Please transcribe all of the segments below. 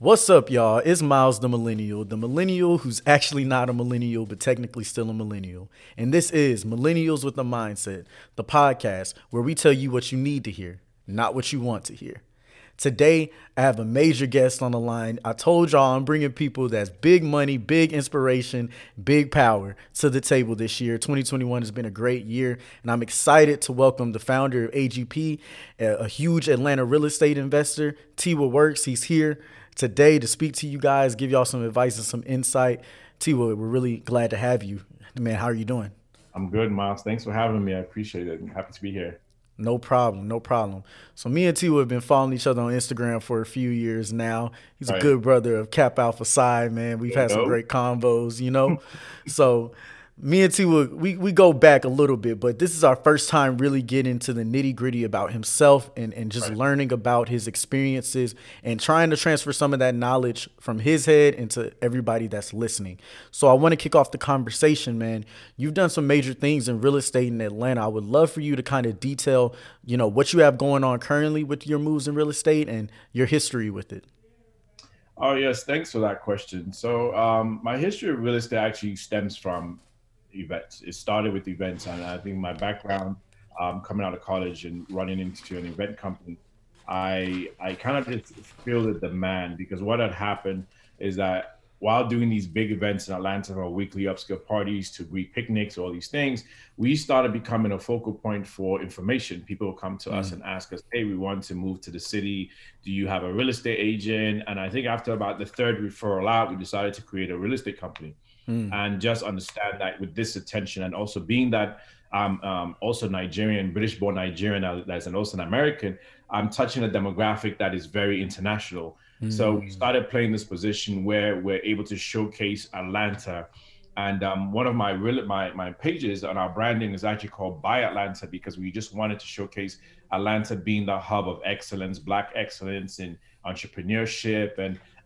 What's up, y'all? It's Miles the millennial who's actually not a millennial, but technically still a millennial. And this is Millennials with a Mindset, the podcast where we tell you what you need to hear, not what you want to hear. Today, I have a major guest on the line. I told y'all I'm bringing people that's big money, big inspiration, big power to the table this year. 2021 has been a great year, and I'm excited to welcome the founder of AGP, a huge Atlanta real estate investor, Tiwa Works. He's here today to speak to you guys, give y'all some advice and some insight. Tiwa, we're really glad to have you. Man, how are you doing? I'm good, Miles. Thanks for having me. I appreciate it. I'm happy to be here. No problem. So me and Tiwa have been following each other on Instagram for a few years now. He's a good brother of Kappa Alpha Psi, man. We've had some great combos, you know? So me and Tiwa, we go back a little bit, but this is our first time really getting into the nitty gritty about himself and just learning about his experiences and trying to transfer some of that knowledge from his head into everybody that's listening. So I want to kick off the conversation, man. You've done some major things in real estate in Atlanta. I would love for you to kind of detail, you know, what you have going on currently with your moves in real estate and your history with it. Oh, yes. Thanks for that question. So my history of real estate actually stems from events. It started with events, and I think my background coming out of college and running into an event company, I kind of just feel the demand, because what had happened is that while doing these big events in Atlanta, from weekly upscale parties to week picnics, all these things, we started becoming a focal point for information. People would come to us and ask us, hey, we want to move to the city. Do you have a real estate agent? And I think after about the third referral out, we decided to create a real estate company. And just understand that with this attention, and also being that I'm also Nigerian, British-born Nigerian, that's also an American, I'm touching a demographic that is very international. So we started playing this position where we're able to showcase Atlanta. And one of my pages on our branding is actually called By Atlanta, because we just wanted to showcase Atlanta being the hub of excellence, Black excellence in entrepreneurship,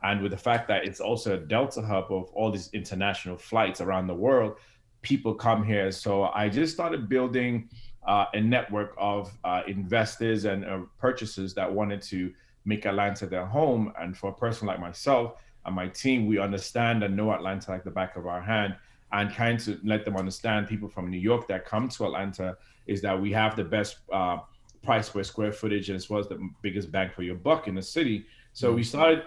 and with the fact that it's also a Delta hub of all these international flights around the world, people come here. So I just started building a network of investors and purchasers that wanted to make Atlanta their home. And for a person like myself and my team, we understand and know Atlanta like the back of our hand, and kind to let them understand, people from New York that come to Atlanta, is that we have the best price per square footage, as well as the biggest bang for your buck in the city. So we started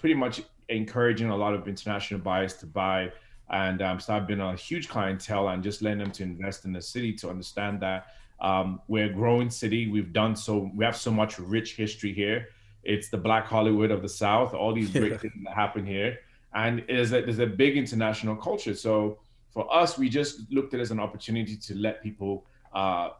pretty much encouraging a lot of international buyers to buy, and started being a huge clientele and just letting them to invest in the city, to understand that we're a growing city. We have so much rich history here. It's the Black Hollywood of the South, all these great things that happen here. And there's a big international culture. So for us, we just looked at it as an opportunity to let people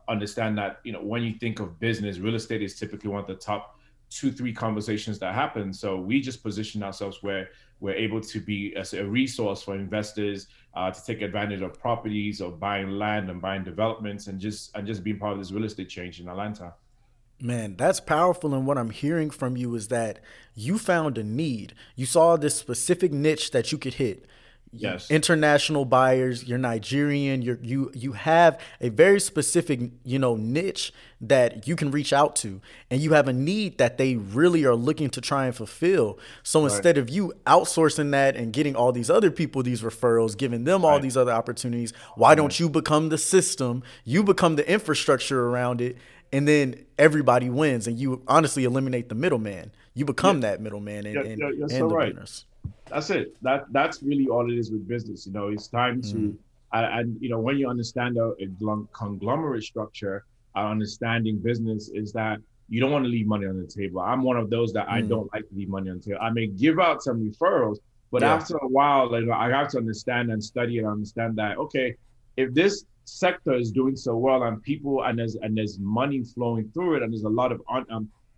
understand that, you know, when you think of business, real estate is typically one of the top 2-3 conversations that happen. So we just position ourselves where we're able to be a resource for investors to take advantage of properties, or buying land and buying developments, and just being part of this real estate change in Atlanta. Man, that's powerful. And what I'm hearing from you is that you found a need. You saw this specific niche that you could hit. Yes. International buyers, you're Nigerian, you have a very specific, you know, niche that you can reach out to, and you have a need that they really are looking to try and fulfill. So instead of you outsourcing that and getting all these other people these referrals, giving them all these other opportunities, why don't you become the system? You become the infrastructure around it, and then everybody wins, and you honestly eliminate the middleman. You become that middleman winners. That's it. That's really all it is with business. You know, it's time to, and you know, when you understand a conglomerate structure, understanding business is that you don't want to leave money on the table. I'm one of those that I don't like to leave money on the table. I may give out some referrals, but after a while, like, I have to understand and study and understand that, okay, if this sector is doing so well and people, and there's money flowing through it, and there's a lot of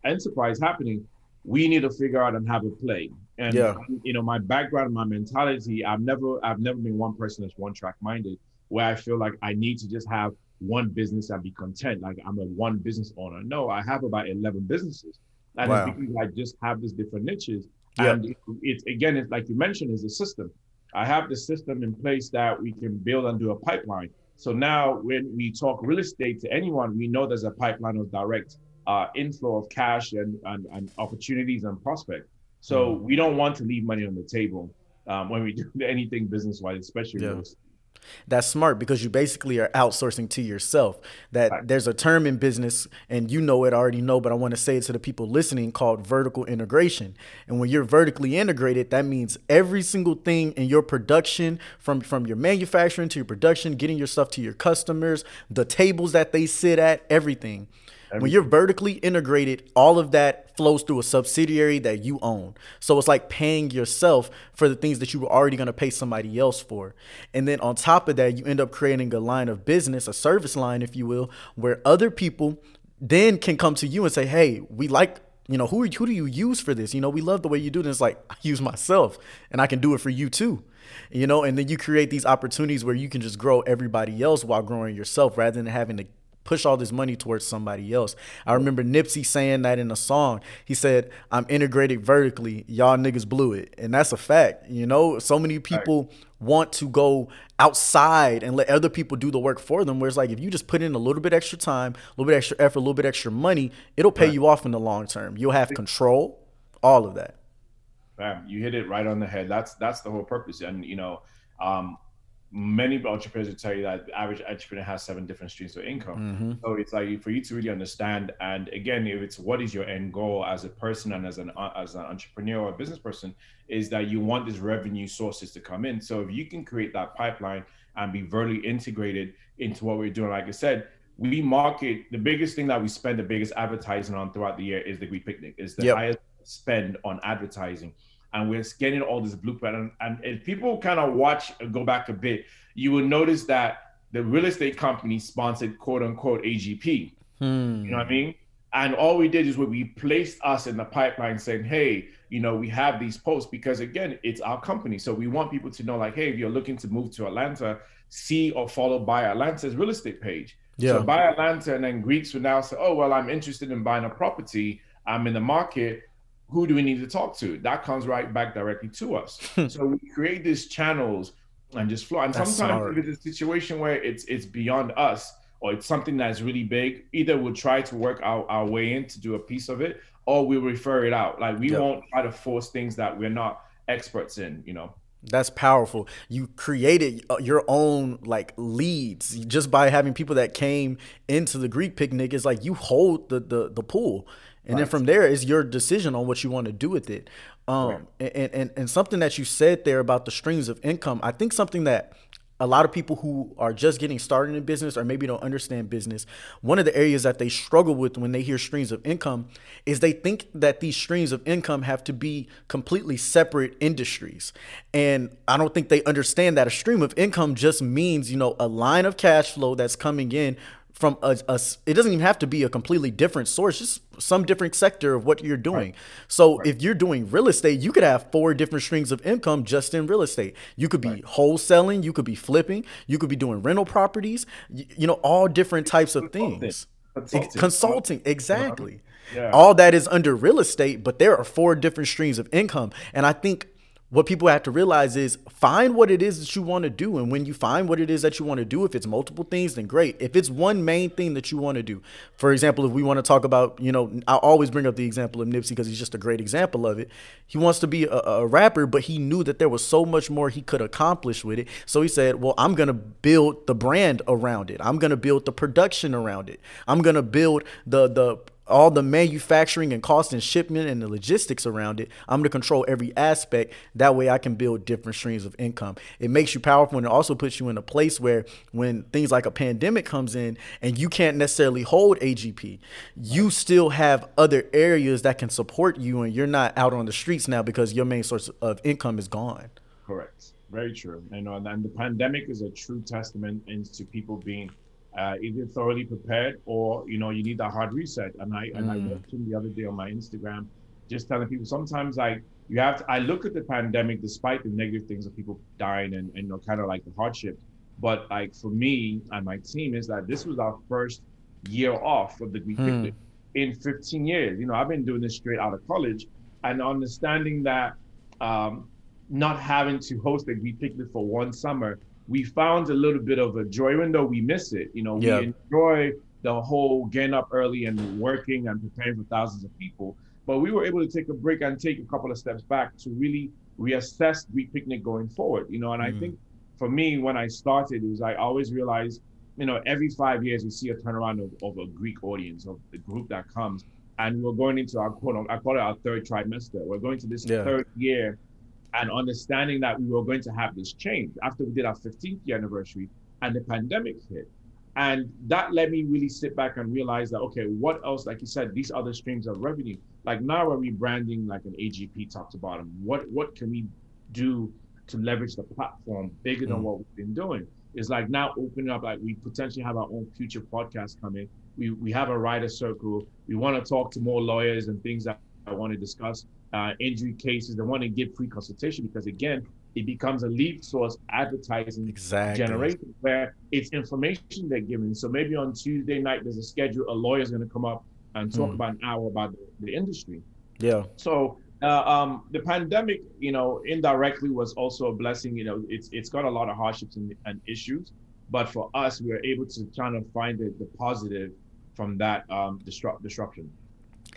enterprise happening, we need to figure out and have a play. And you know, my background, my mentality, I've never been one person that's one track minded, where I feel like I need to just have one business and be content. Like I'm a one business owner. No, I have about 11 businesses. And wow. It's because I just have these different niches. Yep. And it's again, it's like you mentioned, is a system. I have the system in place that we can build and do a pipeline. So now when we talk real estate to anyone, we know there's a pipeline of direct inflow of cash and opportunities and prospects. So we don't want to leave money on the table when we do anything business-wise, especially those. That's smart, because you basically are outsourcing to yourself. That right. There's a term in business, and you know it, I already know, but I want to say it to the people listening, called vertical integration. And when you're vertically integrated, that means every single thing in your production, from your manufacturing to your production, getting your stuff to your customers, the tables that they sit at, everything. When you're vertically integrated, all of that flows through a subsidiary that you own. So it's like paying yourself for the things that you were already going to pay somebody else for. And then on top of that, you end up creating a line of business, a service line, if you will, where other people then can come to you and say, hey, we like, you know, who do you use for this? You know, we love the way you do this. Like, I use myself, and I can do it for you too. You know, and then you create these opportunities where you can just grow everybody else while growing yourself, rather than having to push all this money towards somebody else. I remember Nipsey saying that in a song. He said, I'm integrated vertically. Y'all niggas blew it. And that's a fact. You know, so many people want to go outside and let other people do the work for them. Whereas like, if you just put in a little bit extra time, a little bit extra effort, a little bit extra money, it'll pay you off in the long term. You'll have control, all of that. Bam, you hit it right on the head. That's the whole purpose. And, you know, many entrepreneurs will tell you that the average entrepreneur has 7 different streams of income. So it's like, for you to really understand, and again, if it's what is your end goal as a person and as an entrepreneur or a business person, is that you want these revenue sources to come in. So if you can create that pipeline and be vertically integrated into what we're doing, like I said, we market, the biggest thing that we spend the biggest advertising on throughout the year is the Green Picnic. It's the highest spend on advertising. And we're scanning all this blueprint. And if people kind of watch and go back a bit, you will notice that the real estate company sponsored quote unquote AGP. You know what I mean? And all we did is we placed us in the pipeline saying, hey, you know, we have these posts, because again, it's our company. So we want people to know, like, hey, if you're looking to move to Atlanta, see or follow Buy Atlanta's real estate page. So Buy Atlanta, and then Greeks would now say, oh, well, I'm interested in buying a property. I'm in the market. Who do we need to talk to? That comes right back directly to us. So we create these channels and just flow. And that's sometimes it's a situation where it's beyond us, or it's something that's really big. Either we'll try to work our way in to do a piece of it, or we'll refer it out. Like we won't try to force things that we're not experts in, you know? That's powerful. You created your own like leads just by having people that came into the Greek Picnic. It's like you hold the pool. And then from there is your decision on what you want to do with it. And something that you said there about the streams of income, I think something that a lot of people who are just getting started in business, or maybe don't understand business, one of the areas that they struggle with when they hear streams of income is they think that these streams of income have to be completely separate industries. And I don't think they understand that a stream of income just means, you know, a line of cash flow that's coming in from it doesn't even have to be a completely different source, just some different sector of what you're doing. So if you're doing real estate, you could have 4 different streams of income just in real estate. You could be wholesaling, you could be flipping, you could be doing rental properties, you know, all different types of things. Consulting, exactly. All that is under real estate, but there are 4 different streams of income. And I think what people have to realize is find what it is that you want to do. And when you find what it is that you want to do, if it's multiple things, then great. If it's one main thing that you want to do, for example, if we want to talk about, you know, I always bring up the example of Nipsey because he's just a great example of it. He wants to be a rapper, but he knew that there was so much more he could accomplish with it. So he said, well, I'm going to build the brand around it. I'm going to build the production around it. I'm going to build the all the manufacturing and cost and shipment and the logistics around it. I'm going to control every aspect. That way I can build different streams of income. It makes you powerful, and it also puts you in a place where when things like a pandemic comes in and you can't necessarily hold AGP, you still have other areas that can support you, and you're not out on the streets now because your main source of income is gone. Correct. Very true. And the pandemic is a true testament into people being either thoroughly prepared, or you know, you need that hard reset. And I mentioned the other day on my Instagram, just telling people sometimes, like, You have to, I look at the pandemic, despite the negative things of people dying and you know, kind of like the hardship. But like for me and my team is that this was our first year off of the Greek picnic in 15 years. You know, I've been doing this straight out of college and understanding that not having to host a Greek picnic for one summer, we found a little bit of a joy, even though we miss it. You know, we enjoy the whole getting up early and working and preparing for thousands of people. But we were able to take a break and take a couple of steps back to really reassess Greek picnic going forward. You know, and I think for me, when I started, it was I always realized, you know, every 5 years we see a turnaround of a Greek audience, of the group that comes. And we're going into our, quote, I call it our third trimester. We're going to this third year and understanding that we were going to have this change after we did our 15th year anniversary and the pandemic hit. And that let me really sit back and realize that, okay, what else, like you said, these other streams of revenue, like now we're rebranding like an AGP top to bottom. What can we do to leverage the platform bigger than what we've been doing? It's like now opening up, like we potentially have our own future podcast coming. We have a writer circle. We want to talk to more lawyers and things that I want to discuss, injury cases. They want to give free consultation because again, it becomes a lead source advertising generation where it's information they're giving. So maybe on Tuesday night, there's a schedule, a lawyer's going to come up and talk about an hour about the industry. Yeah. So the pandemic, you know, indirectly was also a blessing. You know, it's got a lot of hardships and issues, but for us, we were able to kind of find the positive from that disruption.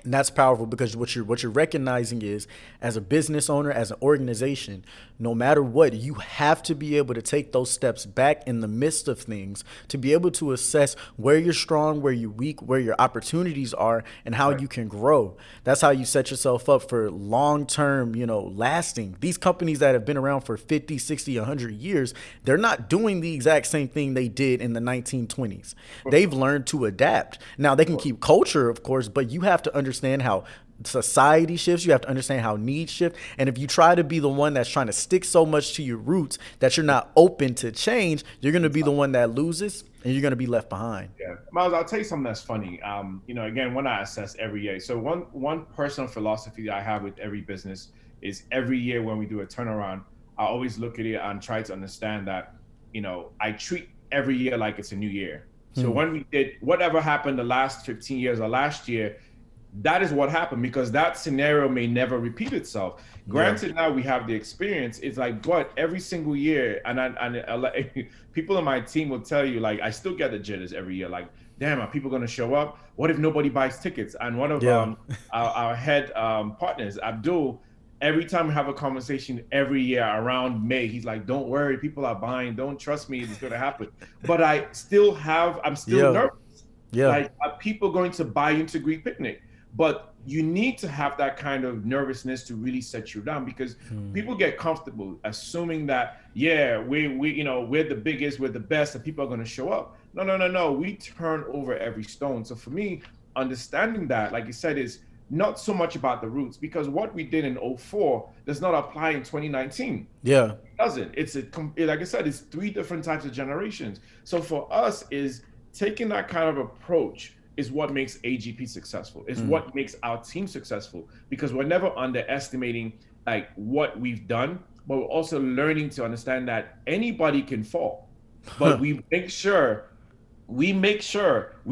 And that's powerful because what you're recognizing is as a business owner, as an organization, no matter what, you have to be able to take those steps back in the midst of things to be able to assess where you're strong, where you're weak, where your opportunities are and how you can grow. That's how you set yourself up for long term, you know, lasting. These companies that have been around for 50, 60, 100 years, they're not doing the exact same thing they did in the 1920s. They've learned to adapt. Now, they can keep culture, of course, but you have to understand how society shifts. You have to understand how needs shift. And if you try to be the one that's trying to stick so much to your roots that you're not open to change, you're going to be the one that loses and you're going to be left behind. Yeah, Miles, I'll tell you something that's funny. You know, again, when I assess every year, so one personal philosophy that I have with every business is every year when we do a turnaround, I always look at it and try to understand that, you know, I treat every year like it's a new year. So when we did whatever happened the last 15 years or last year, that is what happened because that scenario may never repeat itself. Granted, now we have the experience. It's like, but every single year, and people in my team will tell you, like, I still get the jitters every year. Like, damn, are people going to show up? What if nobody buys tickets? And one of our head partners, Abdul, every time we have a conversation every year around May, he's like, don't worry, people are buying. Don't trust me, it's going to happen. But I'm still nervous. Yeah. Like, are people going to buy into Greek Picnic? But you need to have that kind of nervousness to really set you down because people get comfortable assuming that, we you know, we're the biggest, we're the best, and people are going to show up. No. We turn over every stone. So for me, understanding that, like you said, is not so much about the roots because what we did in 2004 does not apply in 2019. Yeah. It doesn't. Like I said, it's three different types of generations. So for us is taking that kind of approach is what makes AGP successful. It's what makes our team successful because we're never underestimating like what we've done, but we're also learning to understand that anybody can fall, but we make sure we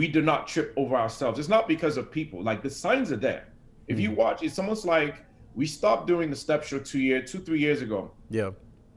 do not trip over ourselves. It's not because of people. Like the signs are there. If you watch, it's almost like we stopped doing the step show 3 years ago. Yeah.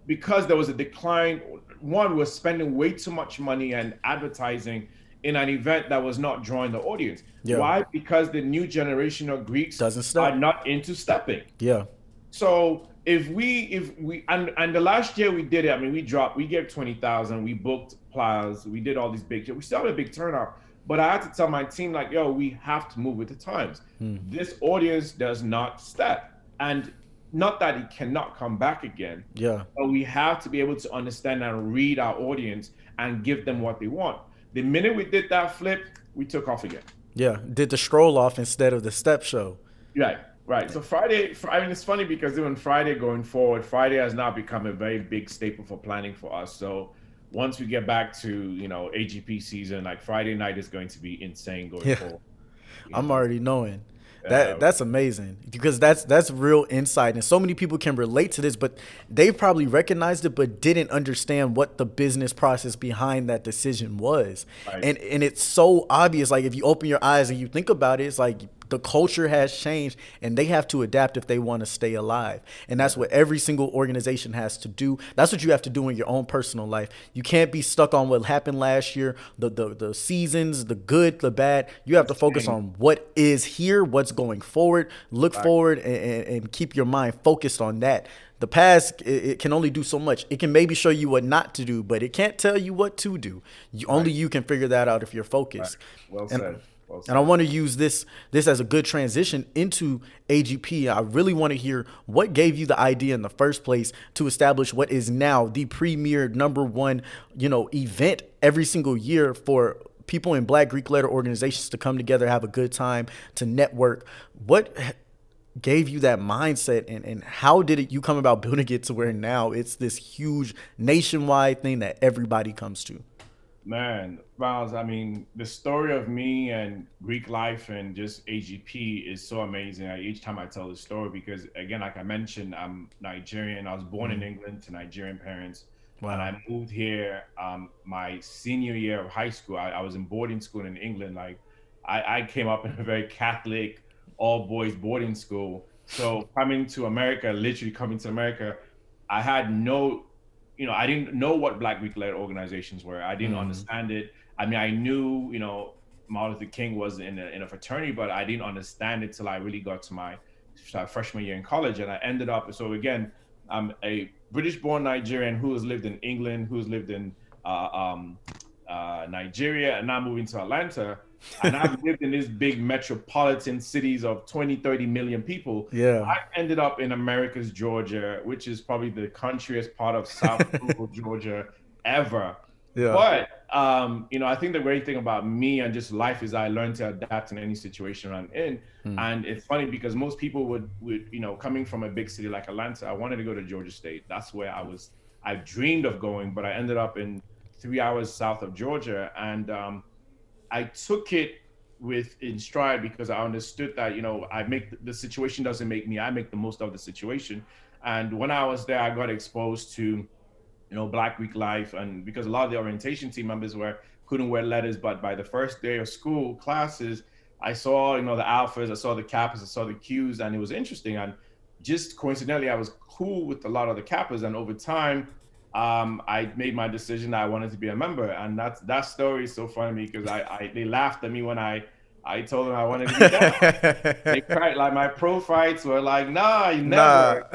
Because there was a decline. One, we're spending way too much money and advertising in an event that was not drawing the audience. Yeah. Why? Because the new generation of Greeks are not into stepping. Yeah. So if we the last year we did it, I mean, we gave 20,000, we booked plows, we did all these big, we still had a big turnout, but I had to tell my team like, yo, we have to move with the times. This audience does not step. And not that it cannot come back again, but we have to be able to understand and read our audience and give them what they want. The minute we did that flip, we took off again. Yeah, did the stroll off instead of the step show. Right. So Friday, I mean, it's funny because even Friday going forward, Friday has now become a very big staple for planning for us. So once we get back to, you know, AGP season, like Friday night is going to be insane going forward. I'm already knowing. That's amazing, because that's real insight, and so many people can relate to this, but they probably recognized it but didn't understand what the business process behind that decision was. Right. And it's so obvious. Like, if you open your eyes and you think about it, it's like the culture has changed and they have to adapt if they want to stay alive. And that's what every single organization has to do. That's what you have to do in your own personal life. You can't be stuck on what happened last year, the seasons, the good, the bad. You have to focus on what is here, what's going forward, look forward and keep your mind focused on that. The past, it can only do so much. It can maybe show you what not to do, but it can't tell you what to do. Only you can figure that out if you're focused. Right. Well said. And I want to use this as a good transition into AGP. I really want to hear what gave you the idea in the first place to establish what is now the premier #1, event every single year for people in Black Greek letter organizations to come together, have a good time, to network. What gave you that mindset, and how did you come about building it to where now it's this huge nationwide thing that everybody comes to? Man, Miles, I mean, the story of me and Greek life and just AGP is so amazing. Each time I tell this story, because again, like I mentioned, I'm Nigerian. I was born in England to Nigerian parents. Wow. And I moved here my senior year of high school. I was in boarding school in England. Like I came up in a very Catholic, all boys boarding school. So coming to America, I had no... I didn't know what Black Greek-led organizations were. I didn't understand it. I mean, I knew, Martin Luther King was in a fraternity, but I didn't understand it till I really got to my freshman year in college. And I ended up, so again, I'm a British-born Nigerian who has lived in England, who's lived in Nigeria, and now moving to Atlanta. And I've lived in these big metropolitan cities of 20, 30 million people. Yeah. I ended up in America's Georgia, which is probably the countryest part of South Georgia ever. Yeah. But, I think the great thing about me and just life is I learned to adapt in any situation I'm in. And it's funny because most people would coming from a big city like Atlanta, I wanted to go to Georgia State. That's where I dreamed of going, but I ended up in 3 hours south of Georgia. And, I took it in stride because I understood that, I make the situation doesn't make me, I make the most of the situation. And when I was there, I got exposed to, Black Greek life. And because a lot of the orientation team members couldn't wear letters, but by the first day of school classes, I saw, the alphas, I saw the kappas, I saw the Qs, and it was interesting. And just coincidentally, I was cool with a lot of the kappas. And over time, I made my decision that I wanted to be a member, and that story is so funny to me because they laughed at me when I told them I wanted to be that. They cried. Like, my pro fights were like, nah, you never.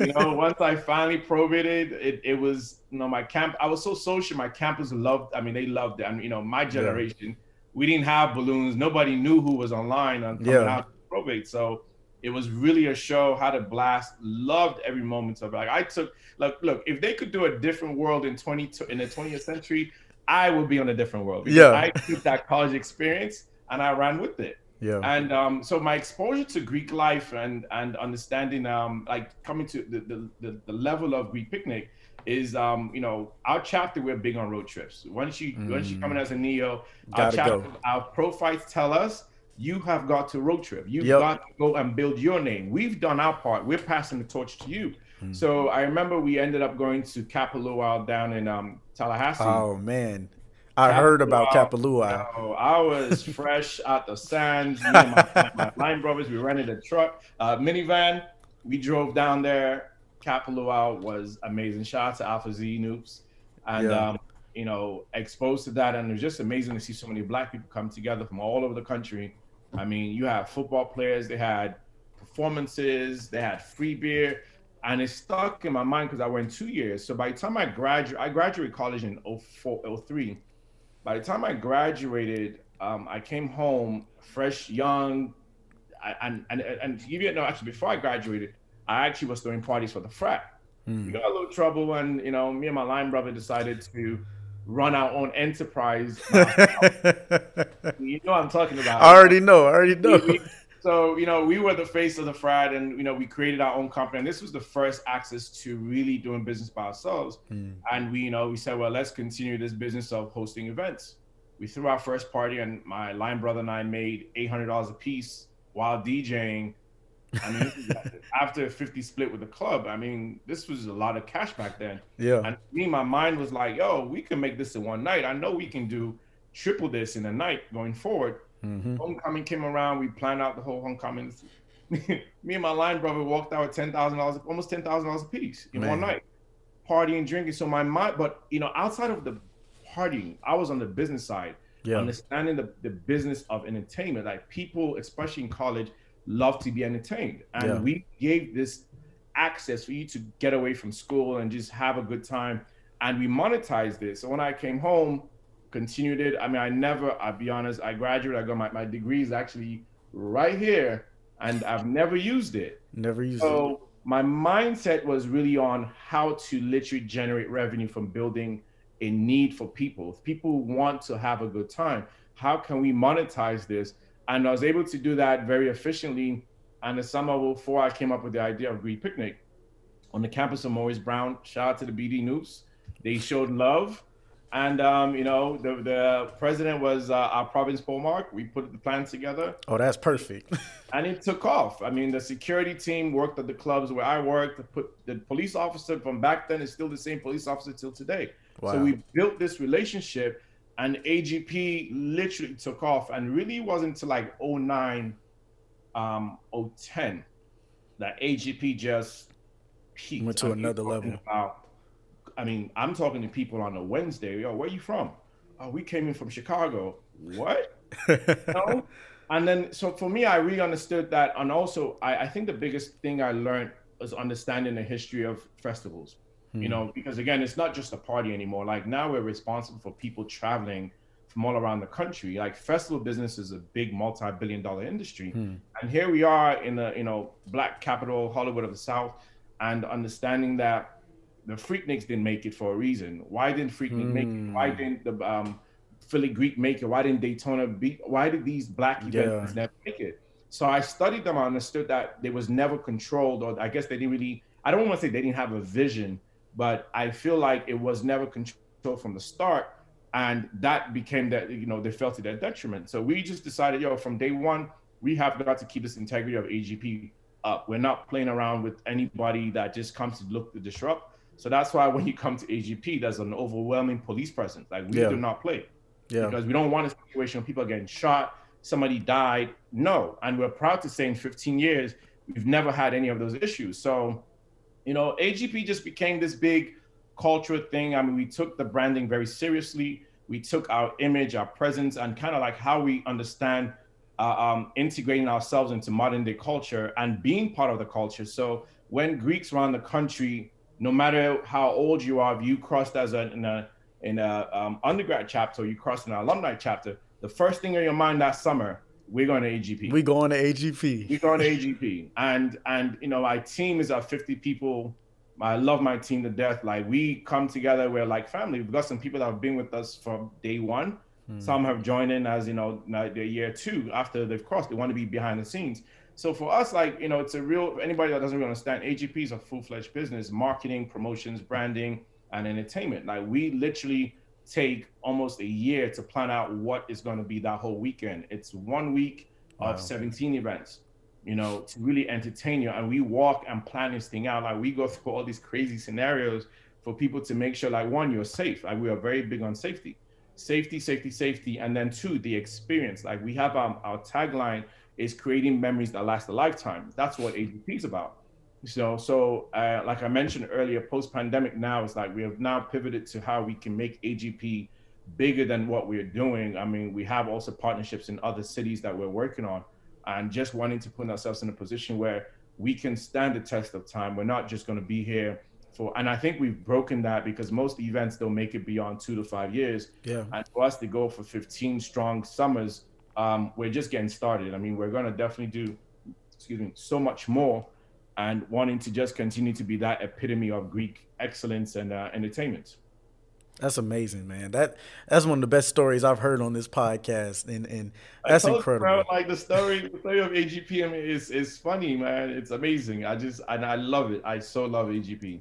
Nah. Once I finally probated, it was, my camp. I was so social. My campus they loved it. I mean, my generation, we didn't have balloons. Nobody knew who was online on how to probate. So it was really a show, had a blast, loved every moment of it. Like, I took, look, if they could do a different world in the 20th century, I would be on a different world. Because I took that college experience and I ran with it. Yeah. And so my exposure to Greek life and understanding, coming to the level of Greek Freaknik is, our chapter, we're big on road trips. Once you come in as a neo, our profiles tell us, you have got to road trip. You've got to go and build your name. We've done our part. We're passing the torch to you. So I remember we ended up going to Kapalua down in Tallahassee. Oh, man. I heard about Kapalua. Oh, I was fresh out the sands. Me and my line brothers, we rented a truck, minivan. We drove down there. Kapalua was amazing. Shout out to Alpha Z Noobs. And exposed to that. And it was just amazing to see so many Black people come together from all over the country. I mean, you have football players, they had performances, they had free beer, and it stuck in my mind because I went 2 years. So by the time I graduated college in 04, 03. By the time I graduated, I came home fresh, young, and to give you before I graduated, I actually was throwing parties for the frat. We got a little trouble, and me and my line brother decided to run our own enterprise. You know what I'm talking about. I already know. We were the face of the frat, and we created our own company, and this was the first access to really doing business by ourselves. And we said, well, let's continue this business of hosting events. We threw our first party, and my line brother and I made $800 a piece while DJing. I mean, after a 50 split with the club, I mean, this was a lot of cash back then. Yeah. And me, my mind was like, yo, we can make this in one night. I know we can do triple this in a night going forward. Mm-hmm. Homecoming came around. We planned out the whole homecoming. Me and my line brother walked out with $10,000, almost $10,000 a piece in one night, partying, drinking. So my mind, but you know, outside of the partying, I was on the business side, understanding the business of entertainment. Like people, especially in college, love to be entertained, and we gave this access for you to get away from school and just have a good time, and we monetized this. So when I came home, continued it. I mean, I'll be honest, I graduated, I got my degree is actually right here, and I've never used it. So my mindset was really on how to literally generate revenue from building a need for people. If people want to have a good time, how can we monetize this? And I was able to do that very efficiently. And the summer before, I came up with the idea of Green Picnic on the campus of Morris Brown. Shout out to the BD Noops. They showed love. And, you know, the president was our province, Paul Mark. We put the plans together. Oh, that's perfect. And it took off. I mean, the security team worked at the clubs where I worked. The police officer from back then is still the same police officer till today. Wow. So we built this relationship. And AGP literally took off, and really wasn't until like 2009, 2010 that AGP just peaked. Went to another level. I mean, I'm talking to people on a Wednesday. Yo, where are you from? Oh, we came in from Chicago. What? No? And then, so for me, I really understood that. And also, I think the biggest thing I learned was understanding the history of festivals. You know, because again, it's not just a party anymore. Like now we're responsible for people traveling from all around the country. Like festival business is a big multi-billion-dollar industry. And here we are in the, you know, black capital, Hollywood of the South, and understanding that the Freakniks didn't make it for a reason. Why didn't Freaknik make it? Why didn't the Philly Greek make it? Why didn't Daytona beat? Why did these black events never make it? So I studied them. I understood that they was never controlled, or I guess they didn't really, I don't want to say they didn't have a vision, but I feel like it was never controlled from the start. And that became that, you know, they fell to their detriment. So we just decided, yo, from day one, we have got to keep this integrity of AGP up. We're not playing around with anybody that just comes to look to disrupt. So that's why when you come to AGP, there's an overwhelming police presence. Like we do not play because we don't want a situation where people are getting shot, somebody died. No. And we're proud to say in 15 years, we've never had any of those issues. So, you know, AGP just became this big cultural thing. I mean, we took the branding very seriously. We took our image, our presence, and kind of like how we understand integrating ourselves into modern day culture and being part of the culture. So when Greeks around the country, no matter how old you are, if you crossed as in a undergrad chapter, you crossed in an alumni chapter, the first thing in your mind that summer, we're going to AGP. We're going to AGP. We're going to AGP. And you know, my team is at 50 people. I love my team to death. Like we come together, we're like family. We've got some people that have been with us from day one. Some have joined in as, you know, their year two after they've crossed. They want to be behind the scenes. So for us, like, you know, it's a real, anybody that doesn't really understand, AGP is a full-fledged business, marketing, promotions, branding, and entertainment. Like we literally take almost a year to plan out what is going to be that whole weekend. It's 1 week of 17 events, you know, to really entertain you. And we walk and plan this thing out. Like we go through all these crazy scenarios for people to make sure, like, one, you're safe. Like we are very big on safety. And then two, the experience. Like we have our tagline is creating memories that last a lifetime. That's what AGP is about. So, like I mentioned earlier, post-pandemic now, it's like we have now pivoted to how we can make AGP bigger than what we're doing. I mean, we have also partnerships in other cities that we're working on, and just wanting to put ourselves in a position where we can stand the test of time. We're not just going to be here for, and I think we've broken that because most events don't make it beyond 2 to 5 years. Yeah. And for us to go for 15 strong summers, we're just getting started. I mean, we're going to definitely do, so much more, and wanting to just continue to be that epitome of Greek excellence and entertainment. That's amazing, man. That's one of the best stories I've heard on this podcast, and that's incredible. About, like the story of AGP, I mean, is funny, man. It's amazing. I love it. I so love AGP.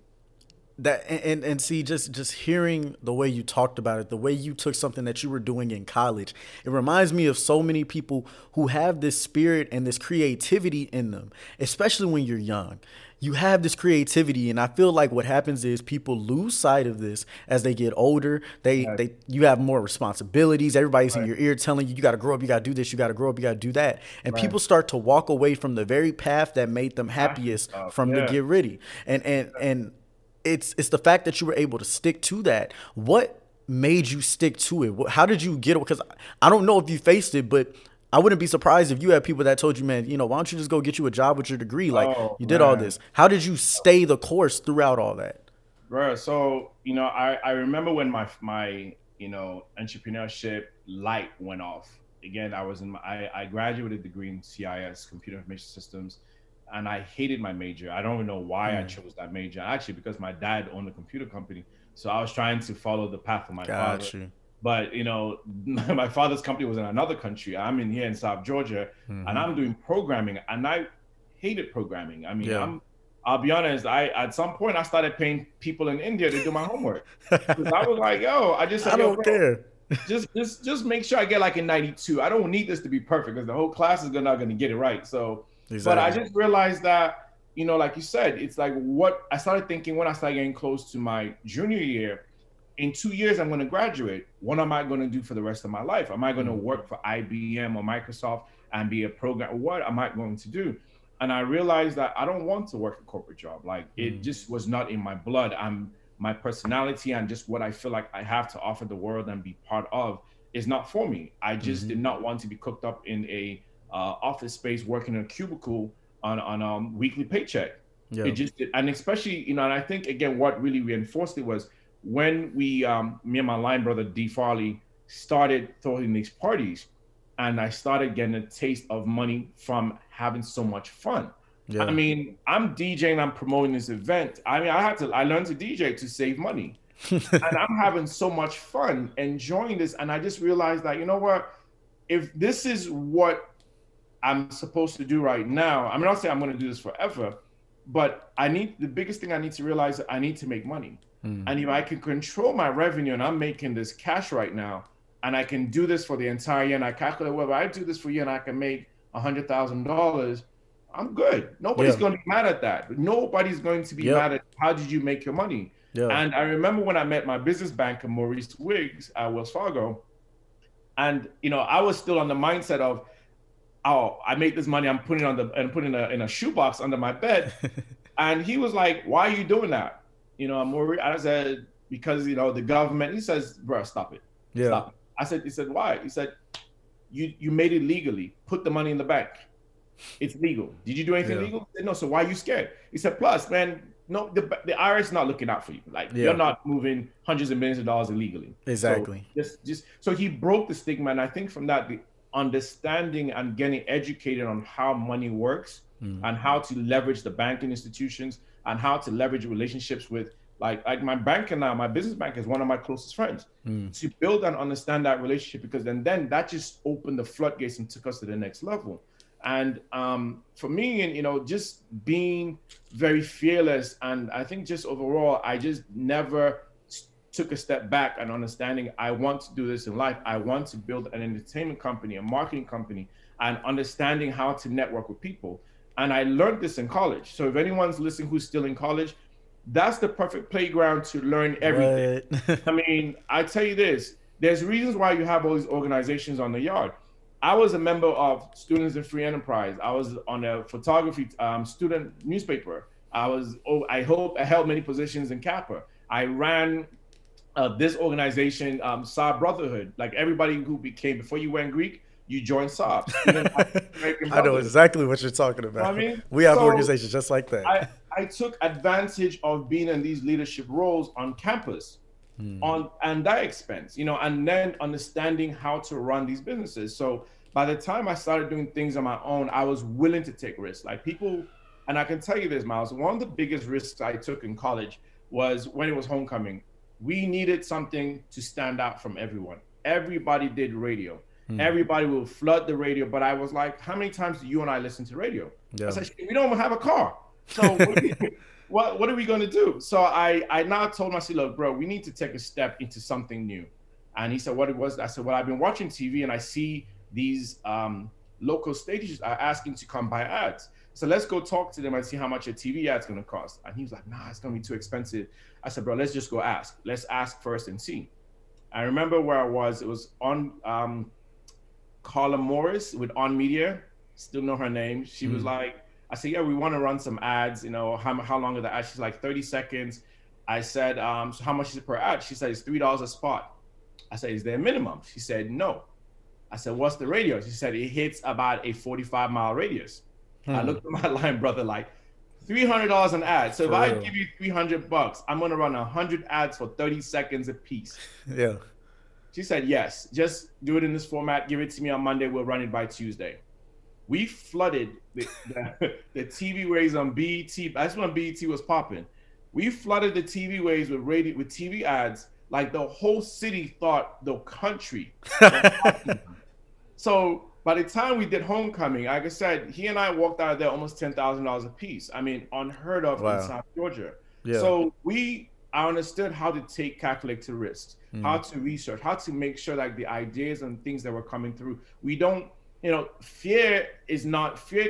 that, and see, just hearing the way you talked about it, the way you took something that you were doing in college, it reminds me of so many people who have this spirit and this creativity in them, especially when you're young. You have this creativity, and I feel like what happens is people lose sight of this as they get older. You have more responsibilities. Everybody's in your ear telling you, you got to grow up, you got to do this, you got to grow up, you got to do that. And people start to walk away from the very path that made them happiest from the get-ready. And it's the fact that you were able to stick to that. What made you stick to it? How did you get it? Because I don't know if you faced it, but I wouldn't be surprised if you had people that told you, man, you know, why don't you just go get you a job with your degree? Like, you did all this. How did you stay the course throughout all that? Bro, so, you know, I remember when my you know, entrepreneurship light went off. Again, I was in I graduated degree in CIS, Computer Information Systems, and I hated my major. I don't even know why I chose that major, actually, because my dad owned a computer company. So I was trying to follow the path of my father. But, you know, my father's company was in another country. I'm in here in South Georgia, and I'm doing programming, and I hated programming. I mean, I'll be honest, at some point I started paying people in India to do my homework. Because I was like, yo, I just said, I don't care. Just make sure I get like a 92. I don't need this to be perfect because the whole class is not going to get it right. So, but I just realized that, you know, like you said, it's like what I started thinking when I started getting close to my junior year. In 2 years, I'm going to graduate. What am I going to do for the rest of my life? Am I going to work for IBM or Microsoft and be a programmer? What am I going to do? And I realized that I don't want to work a corporate job. Like it just was not in my blood. My personality and just what I feel like I have to offer the world and be part of is not for me. I just did not want to be cooked up in a office space, working in a cubicle on a weekly paycheck. Yeah. It just, and especially, you know, and I think again, what really reinforced it was, when we, me and my line brother, D. Farley, started throwing these parties, and I started getting a taste of money from having so much fun. Yeah. I mean, I'm DJing, I'm promoting this event. I mean, I learned to DJ to save money. And I'm having so much fun enjoying this. And I just realized that, you know what, if this is what I'm supposed to do right now, I'm not saying I'm going to do this forever, but the biggest thing I need to realize is I need to make money. And if I can control my revenue and I'm making this cash right now, and I can do this for the entire year, and I calculate, well, if I do this for a year and I can make $100,000, I'm good. Nobody's going to be mad at that. Nobody's going to be mad at how did you make your money. Yeah. And I remember when I met my business banker, Maurice Wiggs at Wells Fargo, and you know I was still on the mindset of, oh, I make this money, I'm putting it in a shoebox under my bed, and he was like, why are you doing that? You know, I'm worried. I said, because, you know, the government, he says, bro, stop it. Yeah. Stop it. He said, why? He said, you made it legally. Put the money in the bank. It's legal. Did you do anything legal? He said, no. So why are you scared? He said, plus, man, no, the IRS is not looking out for you. Like you're not moving hundreds of millions of dollars illegally. Exactly. So so he broke the stigma. And I think from that, the understanding and getting educated on how money works and how to leverage the banking institutions and how to leverage relationships with like my banker now, my business banker is one of my closest friends. To build and understand that relationship, because then that just opened the floodgates and took us to the next level. And for me, and you know, just being very fearless, and I think just overall, I just never took a step back and understanding I want to do this in life. I want to build an entertainment company, a marketing company, and understanding how to network with people. And I learned this in college. So if anyone's listening who's still in college, that's the perfect playground to learn everything. Right. I mean, I tell you this, there's reasons why you have all these organizations on the yard. I was a member of Students in Free Enterprise. I was on a photography student newspaper. I held many positions in Kappa. I ran this organization, Saab Brotherhood. Like everybody who became, before you went Greek, you join SOPs. I know exactly what you're talking about. You know what I mean? We have organizations just like that. I took advantage of being in these leadership roles on campus and that expense, you know, and then understanding how to run these businesses. So by the time I started doing things on my own, I was willing to take risks. Like people, and I can tell you this, Miles, one of the biggest risks I took in college was when it was homecoming. We needed something to stand out from everyone. Everybody did radio. Everybody will flood the radio, but I was like, how many times do you and I listen to radio? Yeah. I said, we don't even have a car. So what are we going to do? So I now told him, I said, look, bro, we need to take a step into something new. And he said, what it was? I said, well, I've been watching TV and I see these local stages are asking to come buy ads. So let's go talk to them and see how much a TV ad's going to cost. And he was like, nah, it's going to be too expensive. I said, bro, let's just go ask. Let's ask first and see. I remember where I was. It was on Carla Morris with On Media. Still know her name. She was like, I said, yeah, we want to run some ads. You know, how long are the ads? She's like, 30 seconds. I said, so how much is it per ad? She said, it's $3 a spot. I said, is there a minimum? She said, no. I said, what's the radius? She said, it hits about a 45-mile radius. I looked at my line brother, like $300 an ad. So if I give you $300, I'm going to run 100 ads for 30 seconds a piece. Yeah. She said, yes, just do it in this format. Give it to me on Monday. We'll run it by Tuesday. We flooded the TV waves on BET. That's when BET was popping. We flooded the TV waves with TV ads. Like the whole city thought the country. So by the time we did homecoming, like I said, he and I walked out of there almost $10,000 a piece. I mean, unheard of in South Georgia. Yeah. So I understood how to take calculated risks, how to research, how to make sure like the ideas and things that were coming through. We don't, fear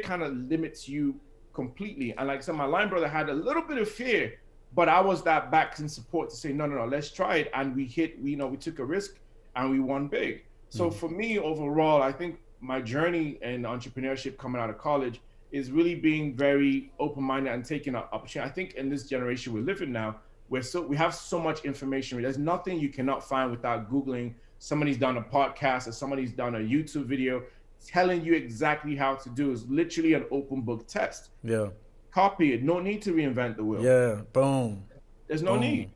kind of limits you completely. And like I said, my line brother had a little bit of fear, but I was that back in support to say, no, let's try it. And we took a risk and we won big. So for me overall, I think my journey in entrepreneurship coming out of college is really being very open-minded and taking an opportunity. I think in this generation we live in now, we have so much information. There's nothing you cannot find without Googling. Somebody's done a podcast or somebody's done a YouTube video telling you exactly how to do. Is literally an open book test. Yeah. Copy it. No need to reinvent the wheel. Yeah. Boom. There's no need.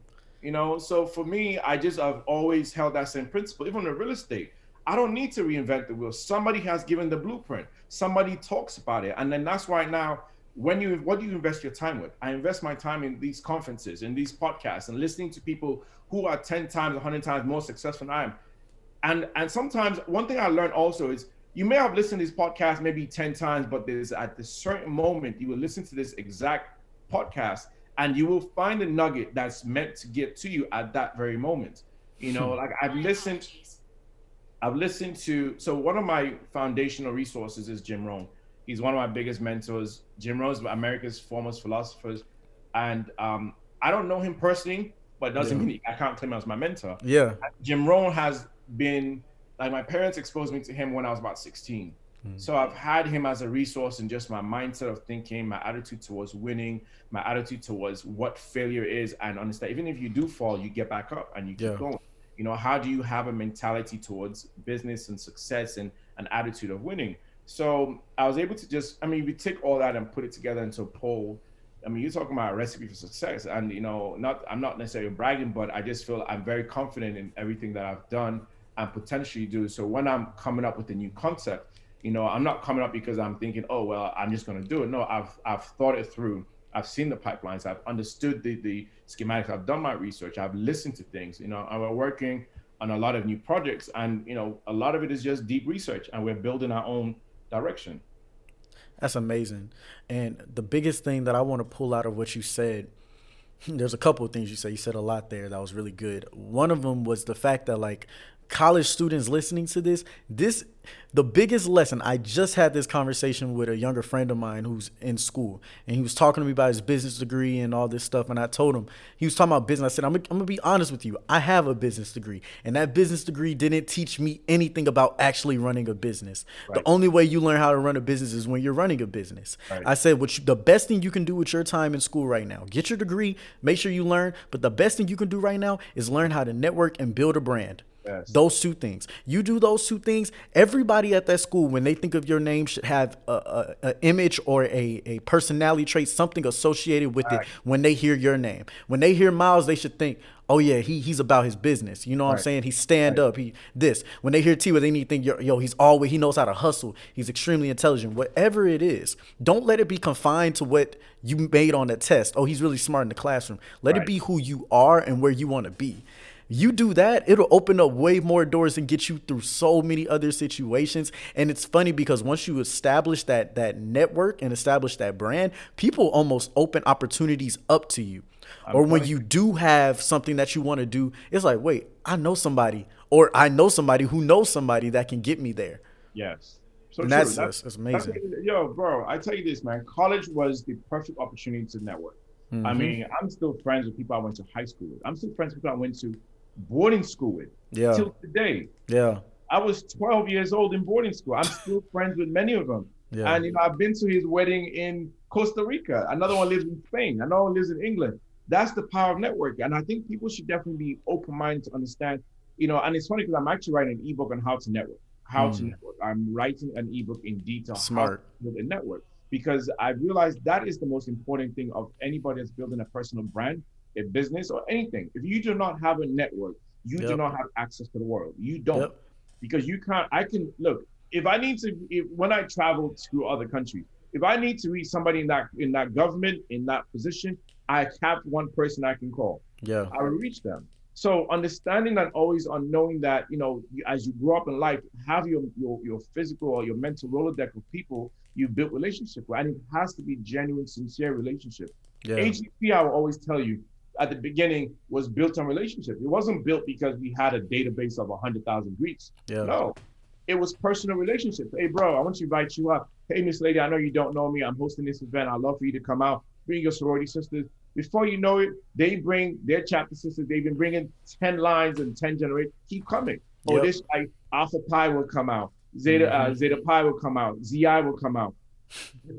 So for me, I've always held that same principle. Even in real estate, I don't need to reinvent the wheel. Somebody has given the blueprint. Somebody talks about it. And then that's why now, what do you invest your time with? I invest my time in these conferences, in these podcasts, and listening to people who are 10 times, 100 times more successful than I am. And sometimes one thing I learned also is you may have listened to these podcasts maybe 10 times, but there's at this certain moment, you will listen to this exact podcast and you will find a nugget that's meant to get to you at that very moment. Like I've listened to one of my foundational resources is Jim Rohn. He's one of my biggest mentors. Jim Rohn's America's foremost philosophers. And I don't know him personally, but it doesn't mean I can't claim him as my mentor. Yeah. Jim Rohn has been, like my parents exposed me to him when I was about 16. So I've had him as a resource in just my mindset of thinking, my attitude towards winning, my attitude towards what failure is, and understand, even if you do fall, you get back up and you keep going. How do you have a mentality towards business and success and an attitude of winning? So I was able to we take all that and put it together into a poll. I mean, you're talking about a recipe for success, and I'm not necessarily bragging, but I just feel I'm very confident in everything that I've done and potentially do. So when I'm coming up with a new concept, I'm not coming up because I'm thinking, I'm just going to do it. No, I've thought it through. I've seen the pipelines. I've understood the schematics. I've done my research. I've listened to things. And we're working on a lot of new projects, and a lot of it is just deep research, and we're building our own direction. That's amazing. And the biggest thing that I want to pull out of what you said, there's a couple of things you said. You said a lot there that was really good. One of them was the fact that college students listening to this, the biggest lesson. I just had this conversation with a younger friend of mine who's in school, and he was talking to me about his business degree and all this stuff. And I told him, he was talking about business. I said, I'm going to be honest with you. I have a business degree, and that business degree didn't teach me anything about actually running a business. Right. The only way you learn how to run a business is when you're running a business. Right. I said, the best thing you can do with your time in school right now, get your degree, make sure you learn. But the best thing you can do right now is learn how to network and build a brand. Yes. Those two things. You do those two things, everybody at that school, when they think of your name, should have an image or a personality trait, something associated with it when they hear your name. When they hear Miles, they should think, oh yeah, he's about his business. You know what I'm saying? He stand up, he this. When they hear Tiwa, they need to think, he knows how to hustle. He's extremely intelligent. Whatever it is, don't let it be confined to what you made on the test. Oh, he's really smart in the classroom. Let it be who you are and where you want to be. You do that, it'll open up way more doors and get you through so many other situations. And it's funny because once you establish that network and establish that brand, people almost open opportunities up to you. Or when you do have something that you want to do, it's like, wait, I know somebody, or I know somebody who knows somebody that can get me there. Yes. So and that's amazing. That's, yo, bro, I tell you this, man. College was the perfect opportunity to network. Mm-hmm. I mean, I'm still friends with people I went to high school with. I'm still friends with people I went to boarding school with. Yeah. Till today. Yeah. I was 12 years old in boarding school. I'm still friends with many of them. Yeah. And you know, I've been to his wedding in Costa Rica. Another one lives in Spain. Another one lives in England. That's the power of networking. And I think people should definitely be open-minded to understand, you know, and it's funny because I'm actually writing an ebook on how to network. I'm writing an ebook in detail. Smart. How to build a network. Because I realized that is the most important thing of anybody that's building a personal brand, a business, or anything. If you do not have a network, you do not have access to the world. You don't. Yep. Because you can't, I can, look, if I need to, when I travel to other countries, if I need to reach somebody in that government, in that position, I have one person I can call. Yeah. I will reach them. So understanding that always on knowing that, you know, as you grow up in life, have your physical or your mental Rolodex of people you built relationship with, and it has to be genuine, sincere relationship. Yeah. AGP, I will always tell you, at the beginning was built on relationship. It wasn't built because we had a database of 100,000 Greeks. Yeah. No, it was personal relationship. Hey, bro, I want to invite you up. Hey, Miss Lady, I know you don't know me. I'm hosting this event. I'd love for you to come out. Bring your sorority sisters. Before you know it, they bring their chapter sisters. They've been bringing 10 lines and 10 generations. Keep coming. Oh, yep. This like Alpha Pi will come out. Zeta Pi will come out. ZI will come out.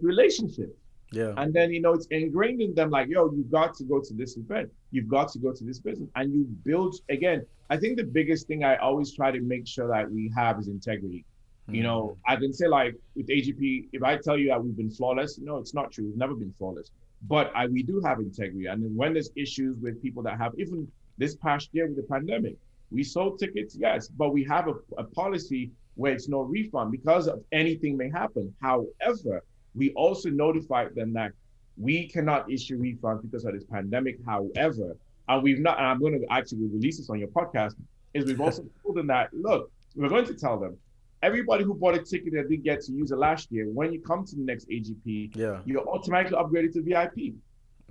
Relationship. Yeah. And then, you know, it's ingrained in them like, yo, you've got to go to this event. You've got to go to this business. And you build, again, I think the biggest thing I always try to make sure that we have is integrity. Mm-hmm. You know, I can say like with AGP, if I tell you that we've been flawless, no, it's not true. We've never been flawless. But we do have integrity. And when there's issues with people that have, even this past year with the pandemic, we sold tickets, yes, but we have a policy where it's no refund because of anything may happen. However, we also notified them that we cannot issue refunds because of this pandemic. However, and we've not, and I'm going to actually release this on your podcast, is we've also told them that, look, we're going to tell them, everybody who bought a ticket that didn't get to use it last year, when you come to the next AGP, you're automatically upgraded to VIP.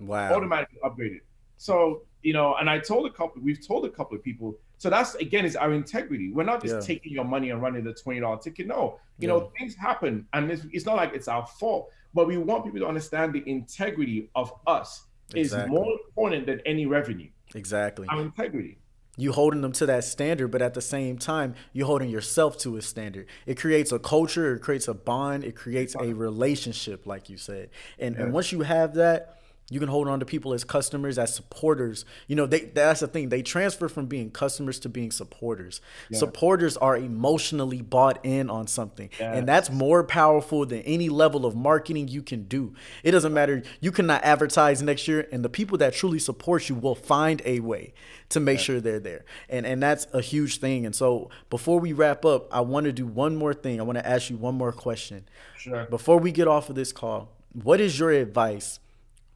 Wow. Automatically upgraded. So, you know, and we've told a couple of people. So that's, again, is our integrity. We're not just taking your money and running the $20 ticket. No, you know, things happen. And it's not like it's our fault, but we want people to understand the integrity of us is more important than any revenue. Exactly. Our integrity. You holding them to that standard, but at the same time, you're holding yourself to a standard. It creates a culture, it creates a bond, it creates a relationship, like you said. And once you have that, you can hold on to people as customers, as supporters. You know, that's the thing. They transfer from being customers to being supporters. Yeah. Supporters are emotionally bought in on something. Yeah. And that's more powerful than any level of marketing you can do. It doesn't matter. You cannot advertise next year. And the people that truly support you will find a way to make sure they're there. And that's a huge thing. And so before we wrap up, I want to do one more thing. I want to ask you one more question. Sure. Before we get off of this call, what is your advice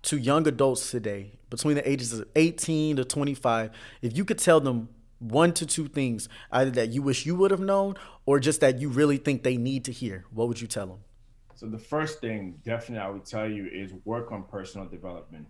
to young adults today, between the ages of 18 to 25, if you could tell them one to two things, either that you wish you would have known or just that you really think they need to hear, what would you tell them? So the first thing definitely I would tell you is work on personal development.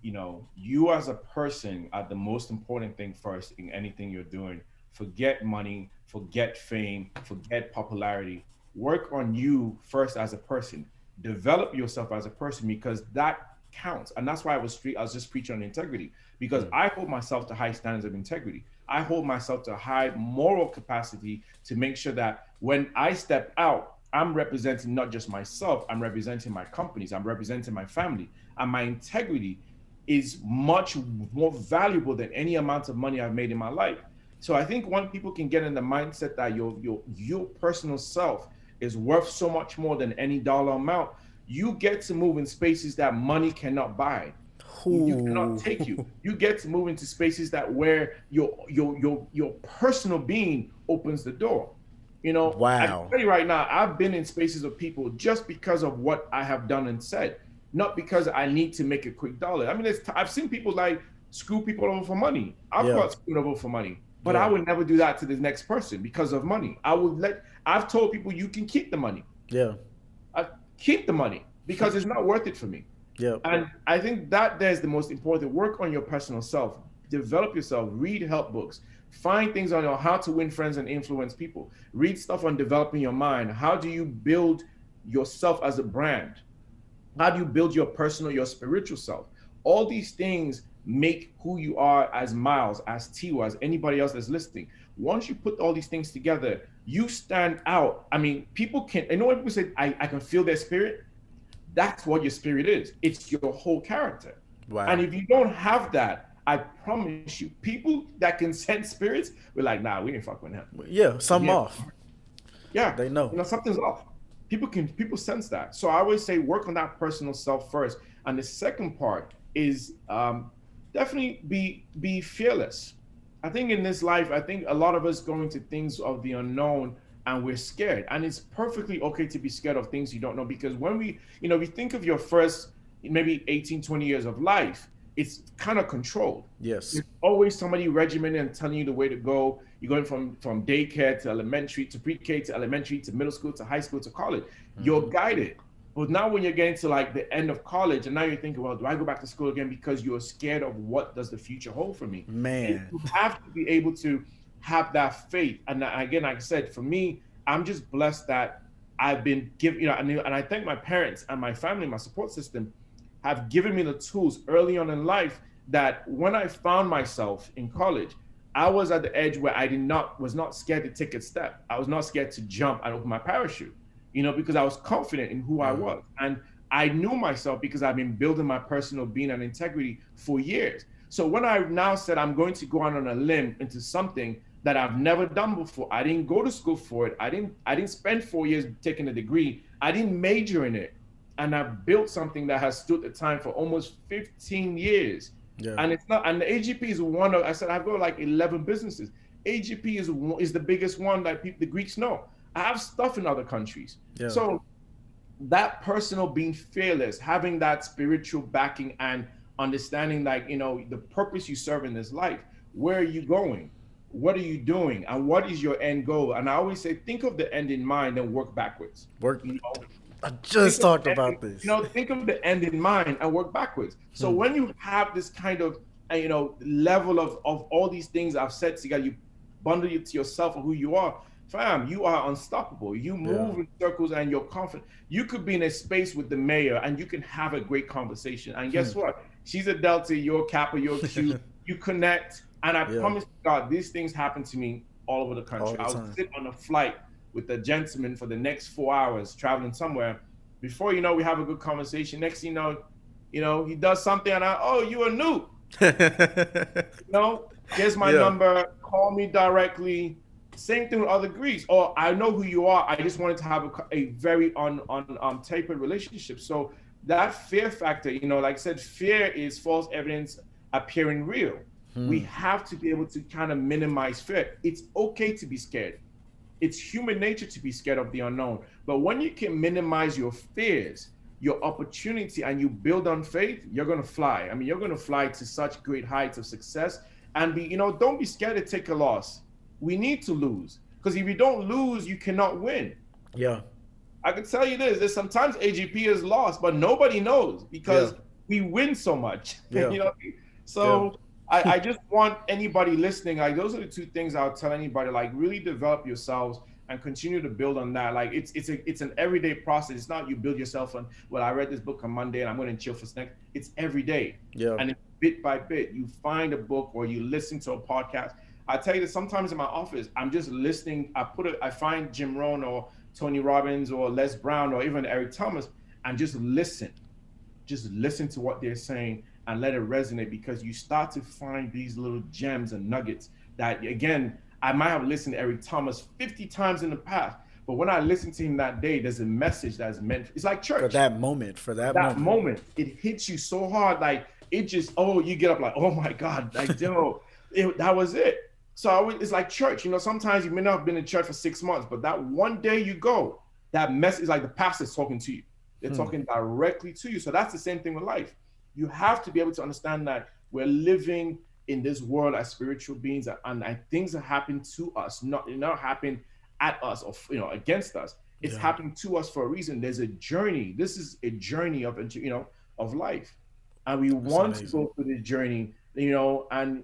You know, you as a person are the most important thing first in anything you're doing. Forget money, forget fame, forget popularity. Work on you first as a person. Develop yourself as a person because that counts. And that's why I was just preaching on integrity, because I hold myself to high standards of integrity. I hold myself to high moral capacity to make sure that when I step out, I'm representing not just myself, I'm representing my companies, I'm representing my family. And my integrity is much more valuable than any amount of money I've made in my life. So I think when people can get in the mindset that your personal self is worth so much more than any dollar amount, you get to move in spaces that money cannot buy. Ooh. You cannot take you. You get to move into spaces that where your personal being opens the door. You know, wow. I tell you right now, I've been in spaces of people just because of what I have done and said, not because I need to make a quick dollar. I mean, I've seen people like screw people over for money. I've got screwed over for money, but I would never do that to the next person because of money. I've told people you can keep the money. Yeah. I keep the money because it's not worth it for me. Yeah. And I think that there's the most important. Work on your personal self, develop yourself, read help books, find things on how to win friends and influence people, read stuff on developing your mind. How do you build yourself as a brand? How do you build your personal, your spiritual self? All these things make who you are as Miles, as Tiwa, as anybody else that's listening. Once you put all these things together, you stand out. I mean, people can, you know when people say, I can feel their spirit? That's what your spirit is. It's your whole character. Wow. And if you don't have that, I promise you, people that can sense spirits, we're like, nah, we didn't fuck with him. Yeah, something off. Yeah. They know. You know, something's off. People sense that. So I always say work on that personal self first. And the second part is definitely be fearless. I think in this life, a lot of us go into things of the unknown and we're scared. And it's perfectly okay to be scared of things you don't know, because when we think of your first maybe 18, 20 years of life, it's kind of controlled. Yes. There's always somebody regimented and telling you the way to go. You're going from daycare to elementary, to pre-K, to elementary, to middle school, to high school, to college. Mm-hmm. You're guided. But now when you're getting to like the end of college and now you're thinking, well, do I go back to school again? Because you're scared of what does the future hold for me? Man. You have to be able to have that faith. And again, like I said, for me, I'm just blessed that I've been given, you know, and I thank my parents and my family, my support system, have given me the tools early on in life that when I found myself in college, I was at the edge where was not scared to take a step. I was not scared to jump and open my parachute, you know, because I was confident in who I was. And I knew myself because I've been building my personal being and integrity for years. So when I now said I'm going to go out on a limb into something that I've never done before, I didn't go to school for it. I didn't spend 4 years taking a degree. I didn't major in it. And I've built something that has stood the time for almost 15 years. Yeah. And it's not, and the AGP is one of, I said, I've got like 11 businesses. AGP is the biggest one that the Greeks know. I have stuff in other countries. Yeah. So that personal being fearless, having that spiritual backing and understanding like, you know, the purpose you serve in this life, where are you going? What are you doing? And what is your end goal? And I always say, think of the end in mind and work backwards. You know? I just talked about this. You know, think of the end in mind and work backwards. So when you have this kind of, you know, level of all these things I've said together, you bundle it to yourself and who you are, fam, you are unstoppable. You move in circles and you're confident. You could be in a space with the mayor and you can have a great conversation. And guess what? She's a Delta, you're a Kappa, you're a Q. You connect. And I promise God, these things happen to me all over the country. I would sit on a flight with the gentleman for the next 4 hours traveling somewhere. Before you know, we have a good conversation. Next thing you know, he does something and you are new. You know, here's my number, call me directly. Same thing with other Greeks. Or I know who you are, I just wanted to have a very tapered relationship. So that fear factor, you know, like I said, fear is false evidence appearing real. We have to be able to kind of minimize fear. It's okay to be scared. It's human nature to be scared of the unknown. But when you can minimize your fears, your opportunity, and you build on faith, you're going to fly. I mean, you're going to fly to such great heights of success. And be, you know, don't be scared to take a loss. We need to lose. Because if you don't lose, you cannot win. Yeah. I can tell you this, sometimes AGP is lost, but nobody knows because we win so much. Yeah. You know? So... Yeah. I just want anybody listening, like those are the two things I'll tell anybody, like really develop yourselves and continue to build on that. Like it's an everyday process. It's not you build yourself on, well, I read this book on Monday and I'm going to chill for snack. It's every day. Yeah. And it's bit by bit, you find a book or you listen to a podcast. I tell you that sometimes in my office, I'm just listening. I find Jim Rohn or Tony Robbins or Les Brown or even Eric Thomas and just listen. Just listen to what they're saying and let it resonate, because you start to find these little gems and nuggets that, again, I might have listened to Eric Thomas 50 times in the past, but when I listened to him that day, there's a message that's meant, it's like church. For that moment. It hits you so hard, like it just, you get up like, oh my God, like, yo, that was it. So it's like church, you know, sometimes you may not have been in church for 6 months, but that one day you go, that message is like the pastor's talking to you. They're talking directly to you. So that's the same thing with life. You have to be able to understand that We're living in this world as spiritual beings, and things that happen to us, not happen at us or against us. It's happening to us for a reason. There's a journey. This is a journey of life, and we want to go through this journey, and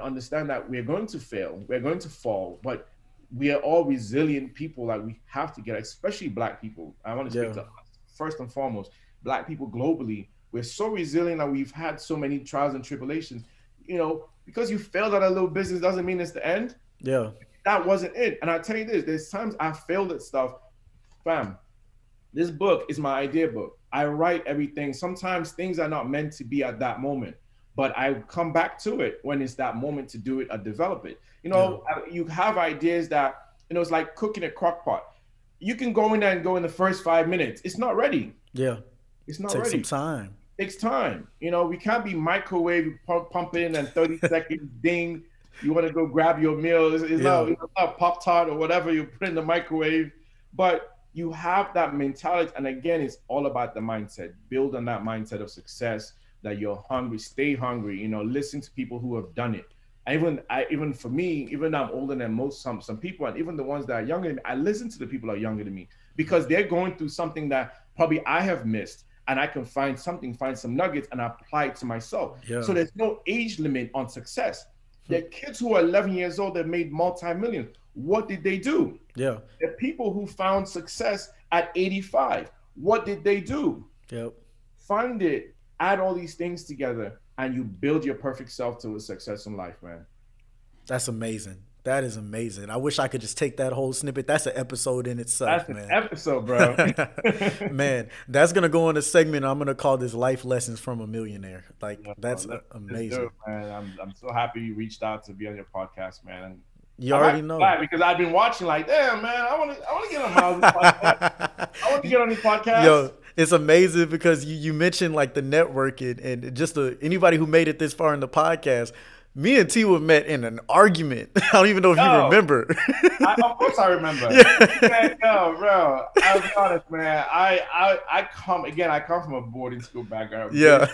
understand that we're going to fail, we're going to fall, but we are all resilient people. Like, we have to get, especially Black people. I want to speak to us first and foremost. Black people globally, we're so resilient, and we've had so many trials and tribulations. Because you failed at a little business doesn't mean it's the end. Yeah, that wasn't it. And I tell you this, there's times I failed at stuff. Fam, this book is my idea book. I write everything. Sometimes things are not meant to be at that moment, but I come back to it when it's that moment to do it or develop it. You have ideas that, it's like cooking a crock pot. You can go in there and go in the first 5 minutes. It's not ready. Yeah. It's not ready. Takes some time. Takes time. We can't be microwave pumping and 30 seconds ding. You want to go grab your meal. It's not a Pop-Tart or whatever you put in the microwave. But you have that mentality. And again, it's all about the mindset. Build on that mindset of success, that you're hungry, stay hungry, listen to people who have done it. Even for me, even though I'm older than most, some people, and even the ones that are younger than me, I listen to the people that are younger than me, because they're going through something that probably I have missed, and I can find some nuggets and apply it to myself. Yeah. So there's no age limit on success. There are kids who are 11 years old that made multi-millions. What did they do? Yeah. There are people who found success at 85. What did they do? Yep. Find it, add all these things together, and you build your perfect self to a success in life, man. That's amazing. That is amazing. I wish I could just take that whole snippet. That's an episode in itself. That's an episode, bro. Man, that's going to go on a segment. I'm going to call this Life Lessons from a Millionaire. That's amazing. Dope, man. I'm so happy you reached out to be on your podcast, man. And you already know. Because I've been watching damn, man, I want to get on my podcast. I want to get on this podcast. Yo, it's amazing because you mentioned the networking and just anybody who made it this far in the podcast. Me and Tiwa met in an argument. I don't even know if you remember. Of course I remember. Yeah. Yo, bro, I'll be honest, man. I come from a boarding school background. Yeah.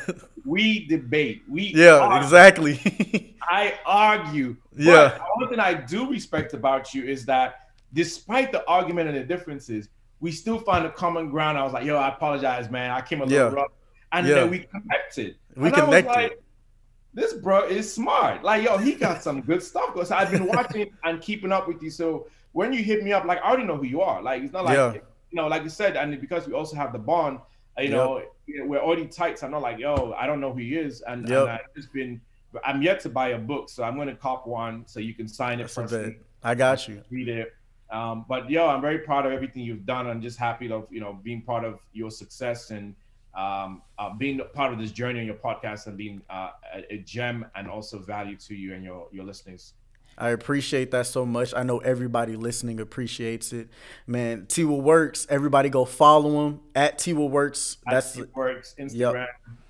We debate. We argue. Exactly. I argue. Yeah. But one thing I do respect about you is that despite the argument and the differences, we still find a common ground. I was like, yo, I apologize, man. I came a little rough. And then we connected. This bro is smart. He got some good stuff. So I've been watching and keeping up with you. So when you hit me up, I already know who you are. It's not like you said, and because we also have the bond, we're already tight. So I'm not I don't know who he is. And I'm yet to buy a book. So I'm going to cop one so you can sign it personally. I got you. Read it. But I'm very proud of everything you've done. I'm just happy of, being part of your success and, being part of this journey on your podcast and being a gem and also value to you and your listeners. I appreciate that so much. I know everybody listening appreciates it, man. Tiwa Works, everybody go follow him at Tiwa Works. That's Tiwa Works, Instagram,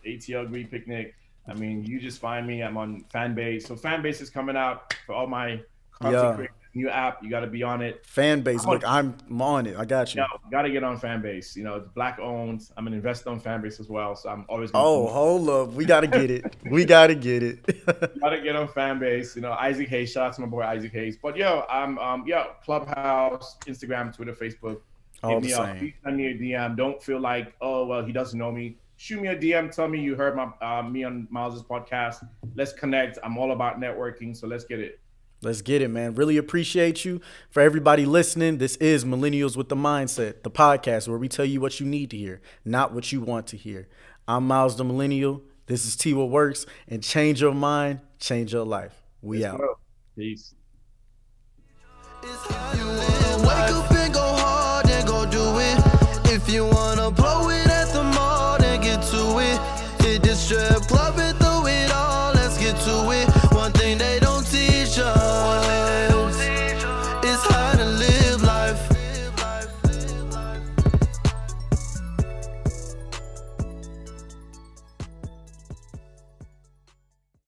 ATL Green Picnic. I mean, you just find me. I'm on Fanbase. So Fanbase is coming out for all my content creators. New app, you got to be on it. Fanbase, I'm on it. I got you. You got to get on Fanbase. It's Black owned. I'm an investor on Fanbase as well, so I'm always. Hold up, we got to get it. Got to get on Fanbase. Isaac Hayes. Shout out to my boy Isaac Hayes. But I'm Clubhouse, Instagram, Twitter, Facebook. All the same. Please send me a DM. Don't feel like he doesn't know me. Shoot me a DM. Tell me you heard me on Miles's podcast. Let's connect. I'm all about networking, so let's get it. Let's get it, man. Really appreciate you. For everybody listening, this is Millennials with the Mindset, the podcast where we tell you what you need to hear, not what you want to hear. I'm Miles the Millennial. This is Tiwa Works. And change your mind, change your life. We out. Peace.